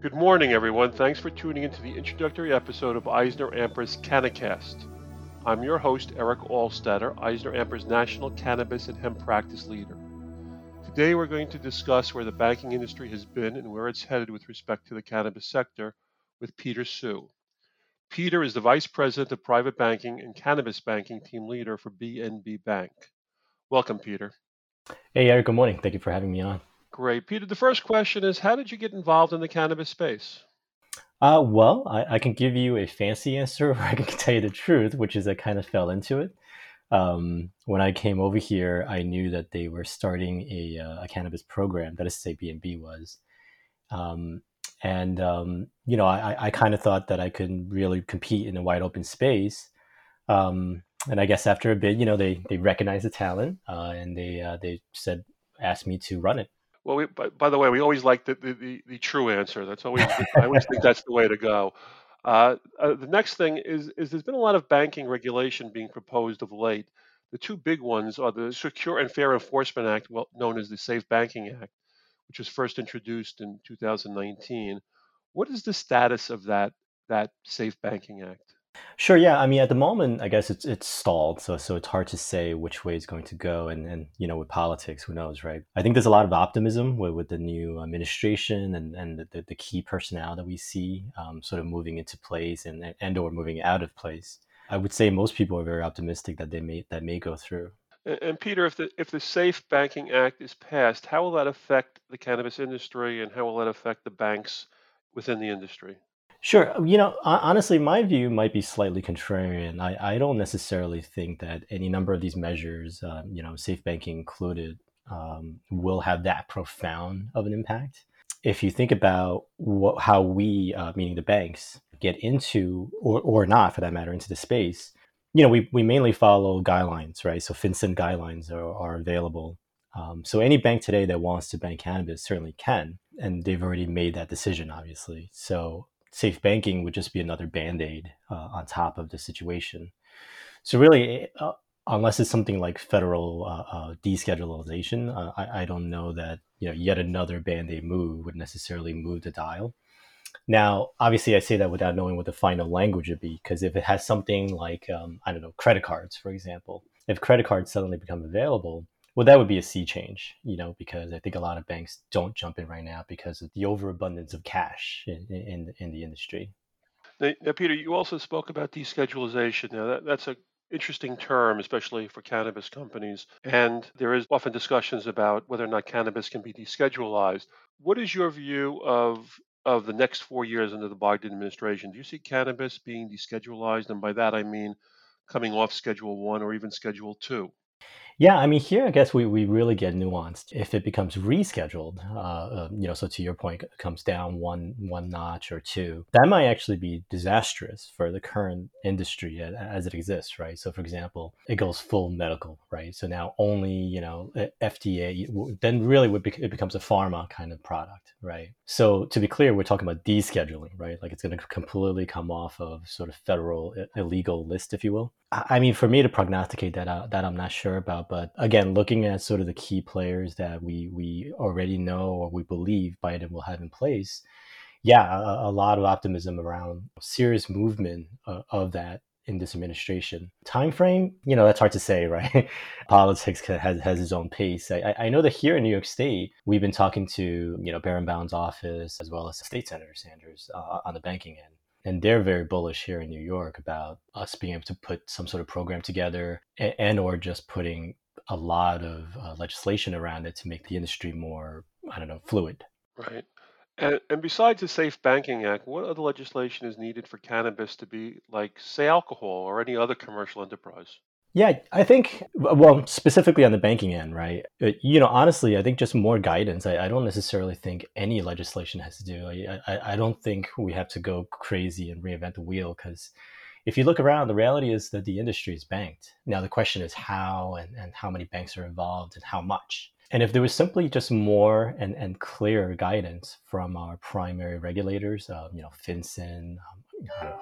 Good morning, everyone. Thanks for tuning into the introductory episode of Eisner Amper's CannaCast. I'm your host, Eric Allstetter, Eisner Amper's National Cannabis and Hemp Practice Leader. Today, we're going to discuss where the banking industry has been and where it's headed with respect to the cannabis sector with Peter Sue. Peter is the Vice President of Private Banking and Cannabis Banking Team Leader for BNB Bank. Welcome, Peter. Hey, Eric. Good morning. Thank you for having me on. Great. Peter, the first question is, how did you get involved in the cannabis space? Well, I can give you a fancy answer, or I can tell you the truth, which is I kind of fell into it. When I came over here, I knew that they were starting a cannabis program, that is to say BNB was. I kind of thought that I couldn't really compete in a wide open space. And I guess after a bit, they recognized the talent and they asked me to run it. Well, by the way, we always like the true answer. That's always I always think that's the way to go. The next thing is there's been a lot of banking regulation being proposed of late. The two big ones are the Secure and Fair Enforcement Act, well known as the Safe Banking Act, which was first introduced in 2019. What is the status of that Safe Banking Act? Sure. Yeah. I mean, at the moment, I guess it's stalled. So it's hard to say which way it's going to go. And with politics, who knows, right? I think there's a lot of optimism with the new administration and the key personnel that we see sort of moving into place and or moving out of place. I would say most people are very optimistic that that may go through. And Peter, if the Safe Banking Act is passed, how will that affect the cannabis industry and how will that affect the banks within the industry? Sure. Honestly, my view might be slightly contrarian. I don't necessarily think that any number of these measures, safe banking included, will have that profound of an impact. If you think about how we, meaning the banks, get into, or not for that matter, into the space, we mainly follow guidelines, right? So FinCEN guidelines are available. So any bank today that wants to bank cannabis certainly can, and they've already made that decision, obviously. So safe banking would just be another Band-Aid on top of the situation. So really, unless it's something like federal deschedulization, I don't know that yet another Band-Aid move would necessarily move the dial. Now, obviously, I say that without knowing what the final language would be, because if it has something like, credit cards, for example, if credit cards suddenly become available, well, that would be a sea change, because I think a lot of banks don't jump in right now because of the overabundance of cash in the industry. Now, Peter, you also spoke about deschedulization. Now, that's an interesting term, especially for cannabis companies. And there is often discussions about whether or not cannabis can be deschedulized. What is your view of the next 4 years under the Biden administration? Do you see cannabis being deschedulized? And by that, I mean coming off Schedule 1 or even Schedule 2. Yeah, I mean, here, I guess we really get nuanced. If it becomes rescheduled, so to your point, it comes down one notch or two, that might actually be disastrous for the current industry as it exists, right? So, for example, it goes full medical, right? So now only, FDA, then really it becomes a pharma kind of product, right? So to be clear, we're talking about descheduling, right? Like it's going to completely come off of sort of federal illegal list, if you will. I mean, for me to prognosticate that I'm not sure about, but again, looking at sort of the key players that we already know or we believe Biden will have in place, yeah, a lot of optimism around serious movement of that in this administration. Timeframe, that's hard to say, right? Politics has its own pace. I know that here in New York State, we've been talking to Baron Bound's office as well as State Senator Sanders on the banking end. And they're very bullish here in New York about us being able to put some sort of program together and or just putting a lot of legislation around it to make the industry more, fluid. Right. And besides the Safe Banking Act, what other legislation is needed for cannabis to be like, say, alcohol or any other commercial enterprise? Yeah, I think, well, specifically on the banking end, right? Honestly, I think just more guidance. I don't necessarily think any legislation has to do. I don't think we have to go crazy and reinvent the wheel because if you look around, the reality is that the industry is banked. Now, the question is how and how many banks are involved and how much. And if there was simply just more and clearer guidance from our primary regulators, FinCEN,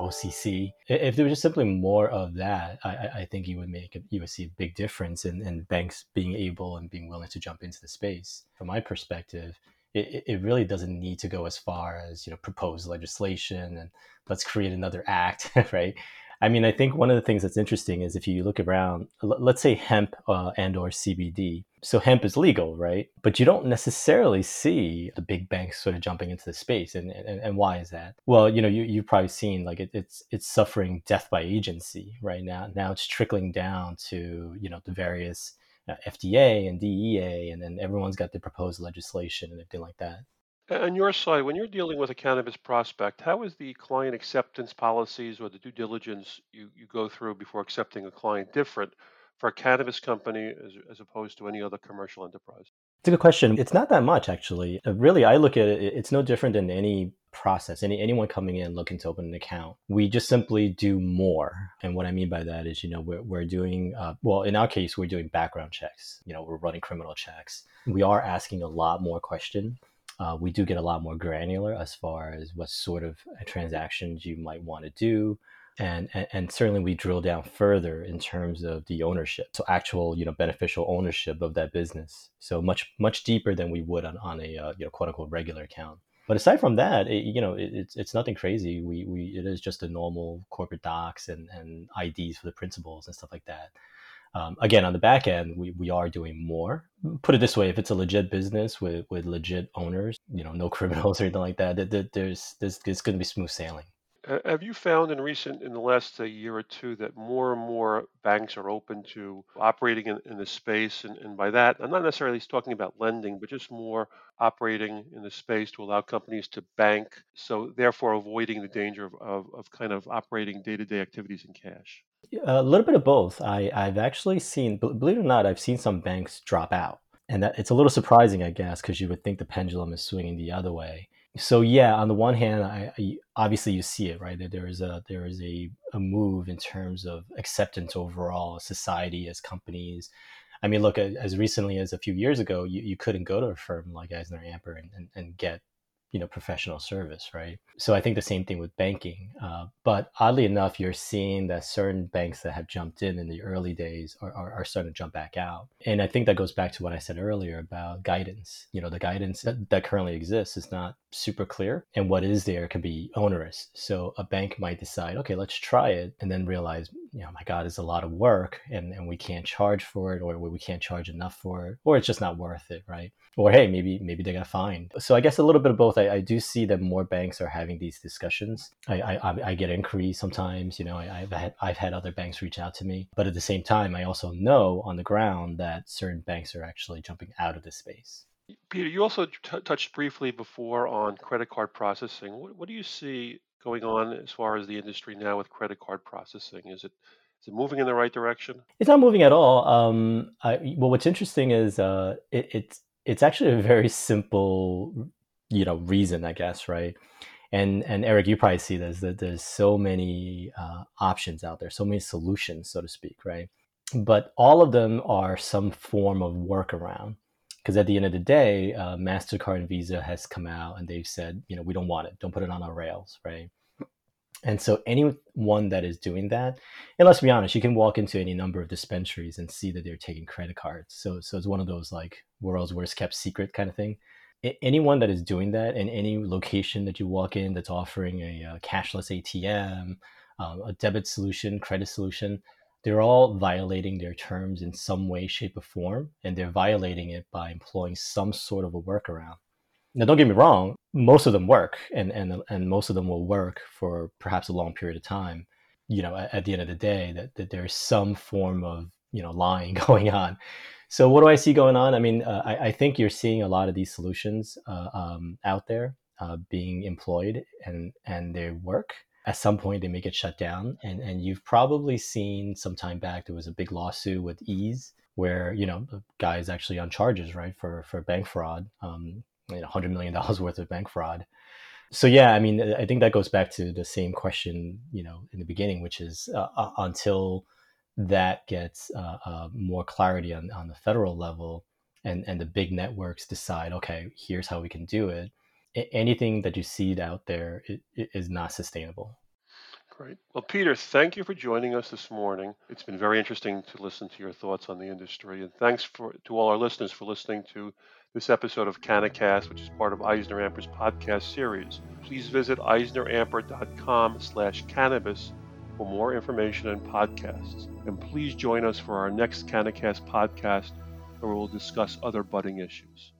OCC, if there was just simply more of that, I think you would see a big difference in banks being able and being willing to jump into the space. From my perspective, it really doesn't need to go as far as, you know, proposed legislation and let's create another act, right? I mean, I think one of the things that's interesting is if you look around, let's say hemp and or CBD. So hemp is legal, right? But you don't necessarily see the big banks sort of jumping into the space. And why is that? Well, you know, you've probably seen like it's suffering death by agency right now. Now it's trickling down to, you know, the various FDA and DEA, and then everyone's got the proposed legislation and everything like that. On your side, when you're dealing with a cannabis prospect, how is the client acceptance policies or the due diligence you go through before accepting a client different for a cannabis company as opposed to any other commercial enterprise? It's a good question. It's not that much, actually. Really, I look at it, it's no different than any process, anyone coming in looking to open an account. We just simply do more. And what I mean by that is, you know, we're doing, well, in our case, we're doing background checks. You know, we're running criminal checks. We are asking a lot more questions. We do get a lot more granular as far as what sort of transactions you might want to do. And certainly we drill down further in terms of the ownership. So actual, you know, beneficial ownership of that business. So much deeper than we would on a you know, quote unquote regular account. But aside from that, it's nothing crazy. It is just the normal corporate docs and IDs for the principals and stuff like that. Again, on the back end, we are doing more. Put it this way: if it's a legit business with legit owners, you know, no criminals or anything like that, it's going to be smooth sailing. Have you found in the last year or two that more and more banks are open to operating in the space? And by that, I'm not necessarily talking about lending, but just more operating in the space to allow companies to bank, so therefore avoiding the danger of kind of operating day-to-day activities in cash? A little bit of both. I've actually seen, believe it or not, I've seen some banks drop out. And it's a little surprising, I guess, because you would think the pendulum is swinging the other way. So yeah, on the one hand, I obviously you see it, right? That there is a move in terms of acceptance overall, society as companies. I mean, look, as recently as a few years ago, you couldn't go to a firm like Eisner Amper and get, you know, professional service, right? So I think the same thing with banking. But oddly enough, you're seeing that certain banks that have jumped in the early days are starting to jump back out. And I think that goes back to what I said earlier about guidance. You know, the guidance that currently exists is not super clear, and what is there can be onerous. So a bank might decide, okay, let's try it, and then realize, you know, my God, it's a lot of work and we can't charge for it, or we can't charge enough for it, or it's just not worth it, right? Or hey, maybe they got fined. So I guess a little bit of both. I do see that more banks are having these discussions. I get inquiries sometimes, you know, I've had other banks reach out to me, but at the same time, I also know on the ground that certain banks are actually jumping out of this space. Peter, you also touched briefly before on credit card processing. What do you see going on as far as the industry now with credit card processing? Is it moving in the right direction? It's not moving at all. Well, what's interesting is it's actually a very simple, you know, reason, I guess, right? And Eric, you probably see this, that there's so many options out there, so many solutions, so to speak, right? But all of them are some form of workaround. Because at the end of the day, MasterCard and Visa has come out and they've said, you know, we don't want it. Don't put it on our rails, right? And so anyone that is doing that, and let's be honest, you can walk into any number of dispensaries and see that they're taking credit cards. So it's one of those like world's worst kept secret kind of thing. Anyone that is doing that in any location that you walk in that's offering a cashless ATM, a debit solution, credit solution, they're all violating their terms in some way, shape, or form, and they're violating it by employing some sort of a workaround. Now, don't get me wrong, most of them work, and most of them will work for perhaps a long period of time. You know, at the end of the day, that there's some form of, you know, lying going on. So what do I see going on? I mean, I think you're seeing a lot of these solutions out there being employed, and they work. At some point, they may get shut down. And you've probably seen some time back, there was a big lawsuit with Ease where, you know, the guy is actually on charges, right, for bank fraud, you know, $100 million worth of bank fraud. So, yeah, I mean, I think that goes back to the same question, you know, in the beginning, which is until that gets more clarity on the federal level and the big networks decide, okay, here's how we can do it. Anything that you see out there is not sustainable. Great. Well, Peter, thank you for joining us this morning. It's been very interesting to listen to your thoughts on the industry. And thanks to all our listeners for listening to This episode of CannaCast, which is part of Eisner Amper's podcast series. Please visit EisnerAmper.com/cannabis for more information and podcasts. And please join us for our next CannaCast podcast, where we'll discuss other budding issues.